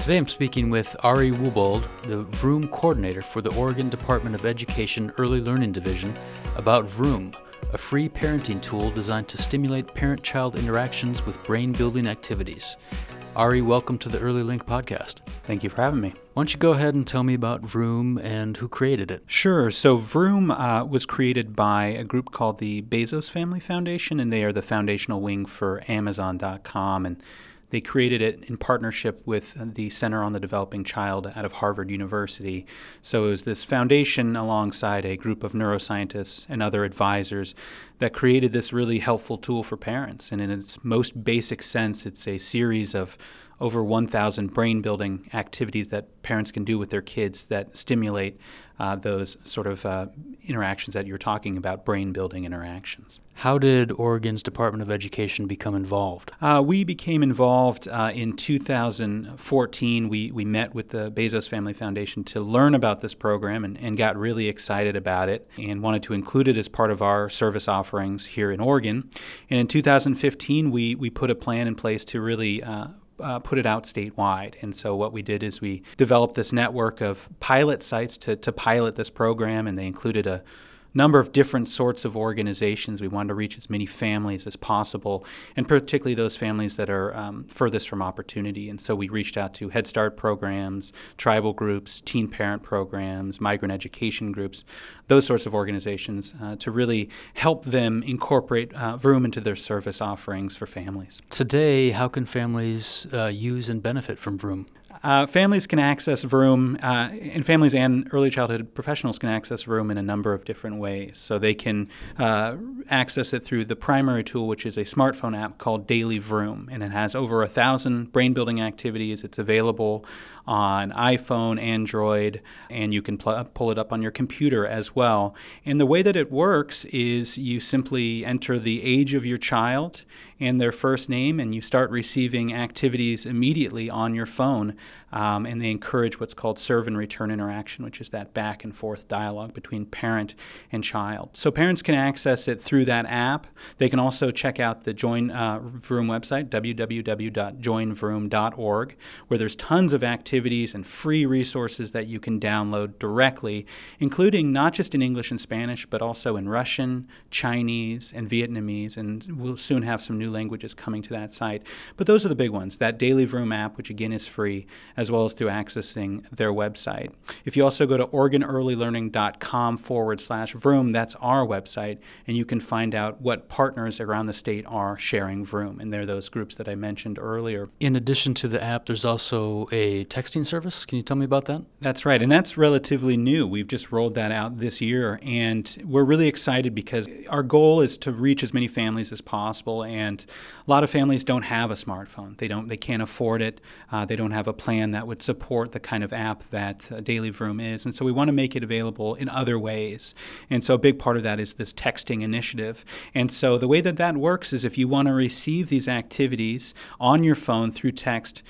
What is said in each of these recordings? Today I'm speaking with Ari Wubbold, the Vroom coordinator for the Oregon Department of Education Early Learning Division, about Vroom, a free parenting tool designed to stimulate parent-child interactions with brain-building activities. Ari, welcome to the Early Link Podcast. Thank you for having me. Why don't you go ahead and tell me about Vroom and who created it? Sure. So Vroom was created by a group called the Bezos Family Foundation, and they are the foundational wing for Amazon.com, and they created it in partnership with the Center on the Developing Child out of Harvard University. So it was this foundation alongside a group of neuroscientists and other advisors that created this really helpful tool for parents. And in its most basic sense, it's a series of over 1,000 brain-building activities that parents can do with their kids that stimulate those sort of interactions that you're talking about, brain-building interactions. How did Oregon's Department of Education become involved? We became involved in 2014. We met with the Bezos Family Foundation to learn about this program and got really excited about it and wanted to include it as part of our service offerings here in Oregon. And in 2015, we put a plan in place to really put it out statewide. And so what we did is we developed this network of pilot sites to pilot this program, and they included a number of different sorts of organizations. We wanted to reach as many families as possible, and particularly those families that are furthest from opportunity. And so we reached out to Head Start programs, tribal groups, teen parent programs, migrant education groups, those sorts of organizations to really help them incorporate Vroom into their service offerings for families. Today, how can families use and benefit from Vroom? Families can access Vroom, and families and early childhood professionals can access Vroom in a number of different ways. So they can access it through the primary tool, which is a smartphone app called Daily Vroom, and it has over 1,000 brain-building activities. It's available on iPhone, Android, and you can pull it up on your computer as well. And the way that it works is you simply enter the age of your child and their first name, and you start receiving activities immediately on your phone. And they encourage what's called serve and return interaction, which is that back and forth dialogue between parent and child. So parents can access it through that app. They can also check out the Join Vroom website, www.joinvroom.org, where there's tons of activities and free resources that you can download directly, including not just in English and Spanish, but also in Russian, Chinese, and Vietnamese, and we'll soon have some new languages coming to that site. But those are the big ones, that Daily Vroom app, which again is free, as well as through accessing their website. If you also go to OregonEarlyLearning.com /Vroom, that's our website, and you can find out what partners around the state are sharing Vroom, and they're those groups that I mentioned earlier. In addition to the app, there's also a texting service. Can you tell me about that? That's right, and that's relatively new. We've just rolled that out this year, and we're really excited because our goal is to reach as many families as possible, and a lot of families don't have a smartphone. They can't afford it. They don't have a plan that would support the kind of app that Daily Vroom is. And so we want to make it available in other ways. And so a big part of that is this texting initiative. And so the way that that works is if you want to receive these activities on your phone through text,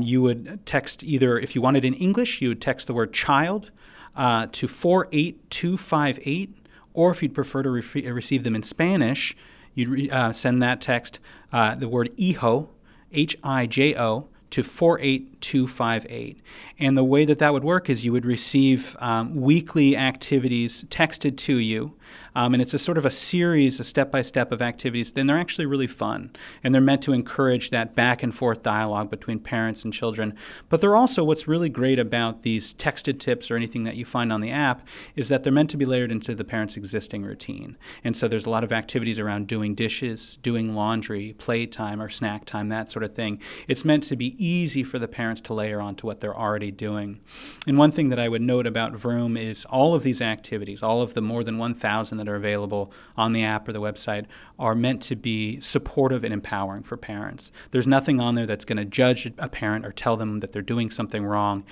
you would text either, if you want it in English, you would text the word child to 48258, or if you'd prefer to receive them in Spanish, you'd send that text, the word hijo, H-I-J-O, to 48258. And the way that that would work is you would receive weekly activities texted to you, and it's a sort of a series, a step-by-step of activities. Then they're actually really fun, and they're meant to encourage that back-and-forth dialogue between parents and children. But they're also, what's really great about these texted tips or anything that you find on the app is that they're meant to be layered into the parent's existing routine. And so there's a lot of activities around doing dishes, doing laundry, playtime or snack time, that sort of thing. It's meant to be easy for the parents to layer onto what they're already doing. And one thing that I would note about Vroom is all of these activities, all of the more than 1,000 that are available on the app or the website, are meant to be supportive and empowering for parents. There's nothing on there that's going to judge a parent or tell them that they're doing something wrong.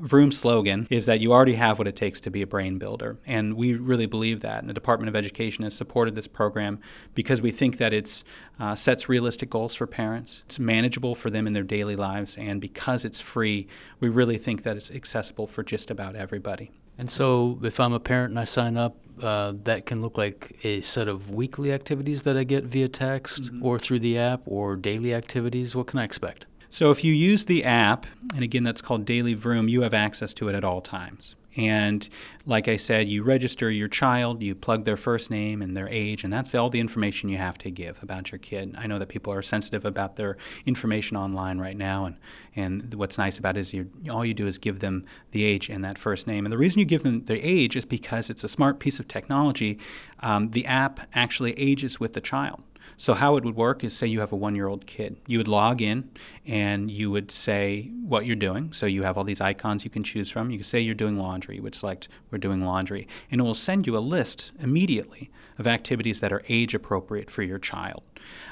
Vroom's slogan is that you already have what it takes to be a brain builder, and we really believe that. And the Department of Education has supported this program because we think that it sets realistic goals for parents. It's manageable for them in their daily lives, and because it's free, we really think that it's accessible for just about everybody. And so if I'm a parent and I sign up, that can look like a set of weekly activities that I get via text or through the app, or daily activities. What can I expect? So if you use the app, and again, that's called Daily Vroom, you have access to it at all times. And like I said, you register your child, you plug their first name and their age, and that's all the information you have to give about your kid. I know that people are sensitive about their information online right now, and what's nice about it is all you do is give them the age and that first name. And the reason you give them their age is because it's a smart piece of technology. The app actually ages with the child. So how it would work is, say you have a 1-year-old kid. You would log in and you would say what you're doing. So you have all these icons you can choose from. You could say you're doing laundry. You would select we're doing laundry. And it will send you a list immediately of activities that are age appropriate for your child.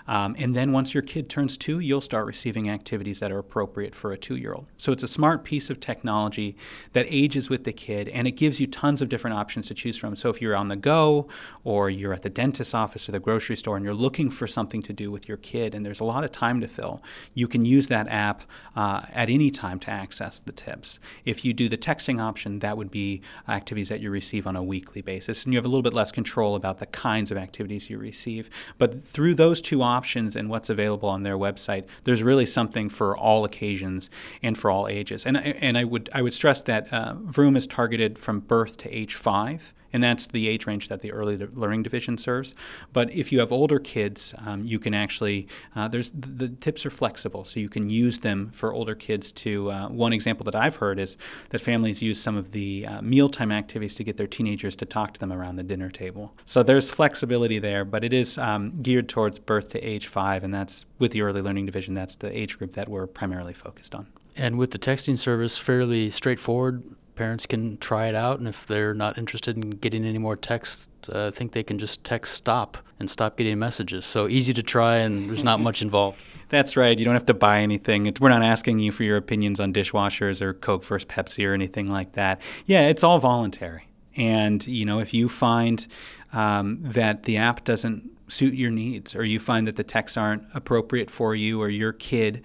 And then once your kid turns 2, you'll start receiving activities that are appropriate for a 2-year-old. So it's a smart piece of technology that ages with the kid, and it gives you tons of different options to choose from. So if you're on the go, or you're at the dentist's office or the grocery store, and you're looking for something to do with your kid, and there's a lot of time to fill, you can use that app at any time to access the tips. If you do the texting option, that would be activities that you receive on a weekly basis, and you have a little bit less control about the kinds of activities you receive. But through those two options and what's available on their website, there's really something for all occasions and for all ages. And I would stress that Vroom is targeted from birth to age 5, and that's the age range that the Early Learning Division serves. But if you have older kids, you can actually the tips are flexible, so you can use them for older kids to one example that I've heard is that families use some of the mealtime activities to get their teenagers to talk to them around the dinner table. So there's flexibility there, but it is geared towards birth to age 5, and that's with the Early Learning Division. That's the age group that we're primarily focused on. And with the texting service, fairly straightforward. Parents can try it out, and if they're not interested in getting any more texts, I think they can just text stop and stop getting messages. So easy to try, and there's not much involved. That's right. You don't have to buy anything. We're not asking you for your opinions on dishwashers or Coke versus Pepsi or anything like that. Yeah, it's all voluntary. And, you know, if you find that the app doesn't suit your needs, or you find that the texts aren't appropriate for you or your kid,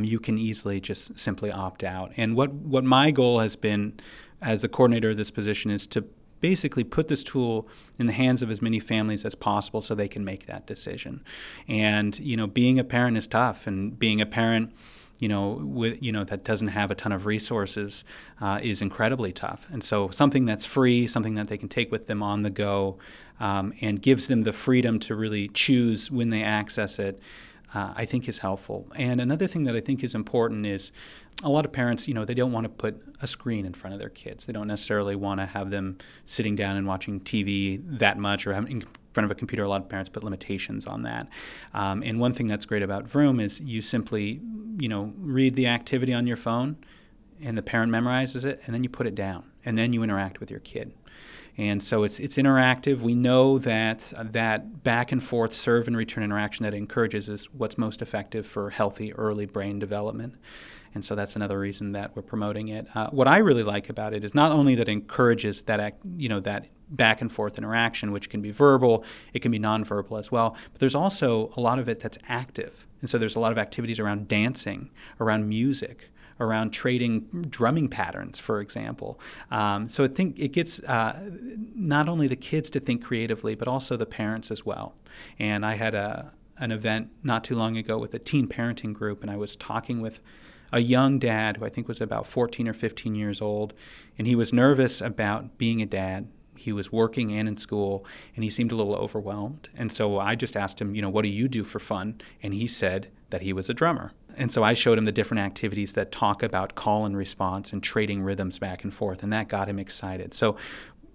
you can easily just simply opt out. And what my goal has been as the coordinator of this position is to basically put this tool in the hands of as many families as possible so they can make that decision. And, you know, being a parent is tough, and being a parent that doesn't have a ton of resources is incredibly tough. And so something that's free, something that they can take with them on the go, and gives them the freedom to really choose when they access it, I think is helpful. And another thing that I think is important is a lot of parents, they don't want to put a screen in front of their kids. They don't necessarily want to have them sitting down and watching TV that much, or having in front of a computer. A lot of parents put limitations on that. And one thing that's great about Vroom is you simply, read the activity on your phone, and the parent memorizes it, and then you put it down, and then you interact with your kid. And so it's interactive. We know that that back and forth serve and return interaction that it encourages is what's most effective for healthy early brain development. And so that's another reason that we're promoting it. What I really like about it is not only that it encourages that back and forth interaction, which can be verbal, it can be nonverbal as well, but there's also a lot of it that's active. And so there's a lot of activities around dancing, around music, around trading drumming patterns, for example. So I think it gets not only the kids to think creatively, but also the parents as well. And I had an event not too long ago with a teen parenting group, and I was talking with a young dad who I think was about 14 or 15 years old, and he was nervous about being a dad. He was working and in school, and he seemed a little overwhelmed. And so I just asked him, what do you do for fun? And he said that he was a drummer. And so I showed him the different activities that talk about call and response and trading rhythms back and forth, and that got him excited. So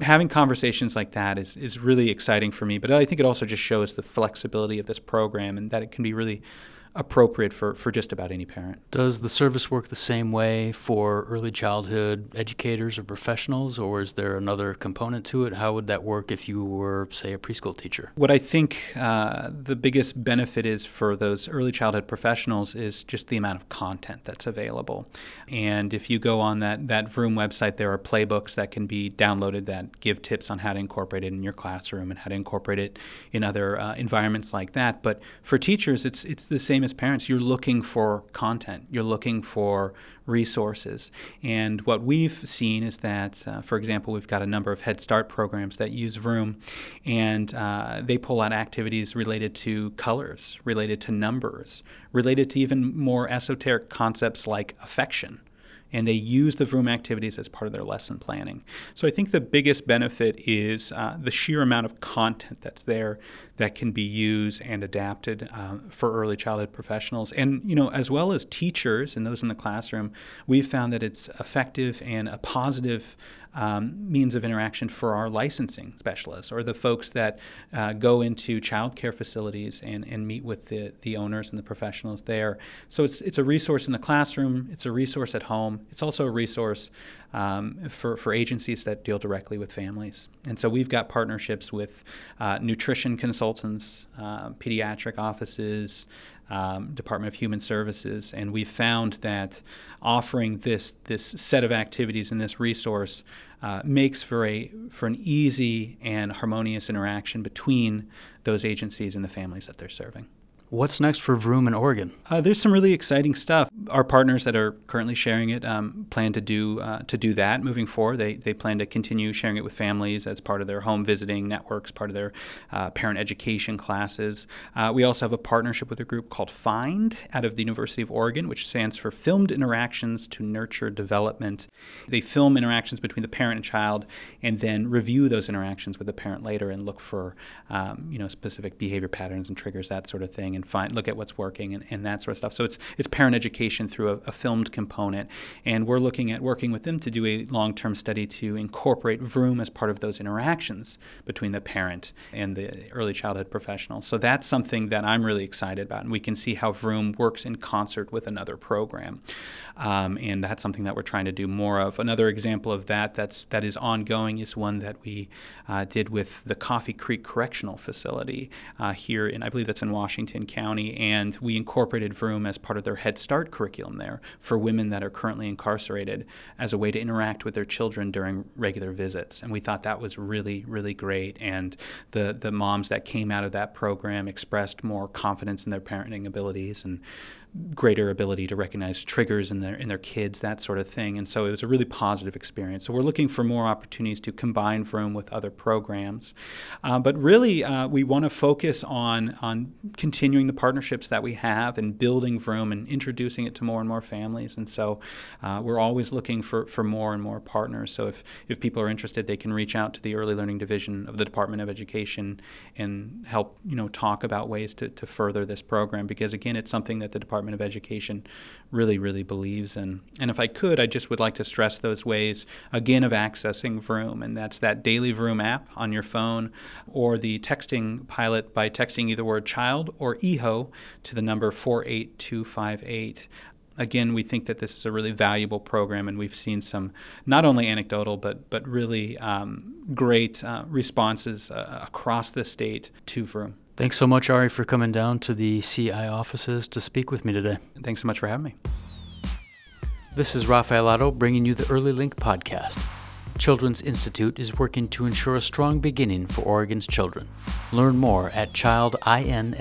having conversations like that is really exciting for me, but I think it also just shows the flexibility of this program and that it can be really appropriate for just about any parent. Does the service work the same way for early childhood educators or professionals, or is there another component to it? How would that work if you were, say, a preschool teacher? What I think the biggest benefit is for those early childhood professionals is just the amount of content that's available. And if you go on that Vroom website, there are playbooks that can be downloaded that give tips on how to incorporate it in your classroom and how to incorporate it in other environments like that. But for teachers, it's the same same as parents, you're looking for content, you're looking for resources. And what we've seen is that, for example, we've got a number of Head Start programs that use Vroom, and they pull out activities related to colors, related to numbers, related to even more esoteric concepts like affection. And they use the Vroom activities as part of their lesson planning. So I think the biggest benefit is the sheer amount of content that's there that can be used and adapted for early childhood professionals. And, you know, as well as teachers and those in the classroom, we've found that it's effective and a positive means of interaction for our licensing specialists or the folks that go into child care facilities and meet with the owners and the professionals there. So it's a resource in the classroom, it's a resource at home, it's also a resource for agencies that deal directly with families. And so we've got partnerships with nutrition consultants, pediatric offices, Department of Human Services, and we found that offering this set of activities and this resource makes for an easy and harmonious interaction between those agencies and the families that they're serving. What's next for Vroom in Oregon? There's some really exciting stuff. Our partners that are currently sharing it plan to do that moving forward. They plan to continue sharing it with families as part of their home visiting networks, part of their parent education classes. We also have a partnership with a group called FIND out of the University of Oregon, which stands for Filmed Interactions to Nurture Development. They film interactions between the parent and child and then review those interactions with the parent later and look for specific behavior patterns and triggers, that sort of thing. And look at what's working and that sort of stuff. So it's parent education through a filmed component. And we're looking at working with them to do a long-term study to incorporate Vroom as part of those interactions between the parent and the early childhood professional. So that's something that I'm really excited about. And we can see how Vroom works in concert with another program. And that's something that we're trying to do more of. Another example of that is ongoing is one that we did with the Coffee Creek Correctional Facility here in, I believe that's in Washington County, and we incorporated Vroom as part of their Head Start curriculum there for women that are currently incarcerated as a way to interact with their children during regular visits. And we thought that was really, really great. And the moms that came out of that program expressed more confidence in their parenting abilities and greater ability to recognize triggers in their kids, that sort of thing. And so it was a really positive experience. So we're looking for more opportunities to combine Vroom with other programs. But really, we want to focus on continuing the partnerships that we have and building Vroom and introducing it to more and more families. And so we're always looking for more and more partners. So if people are interested, they can reach out to the Early Learning Division of the Department of Education and help talk about ways to further this program, because again, it's something that the Department of Education really, really believes in. And if I could, I just would like to stress those ways, again, of accessing Vroom, and that's that Daily Vroom app on your phone or the texting pilot by texting either word child or EHO to the number 48258. Again, we think that this is a really valuable program, and we've seen some not only anecdotal but really great responses across the state to Vroom. Thanks so much, Ari, for coming down to the CI offices to speak with me today. Thanks so much for having me. This is Rafael Otto bringing you the Early Link Podcast. Children's Institute is working to ensure a strong beginning for Oregon's children. Learn more at childinst.org.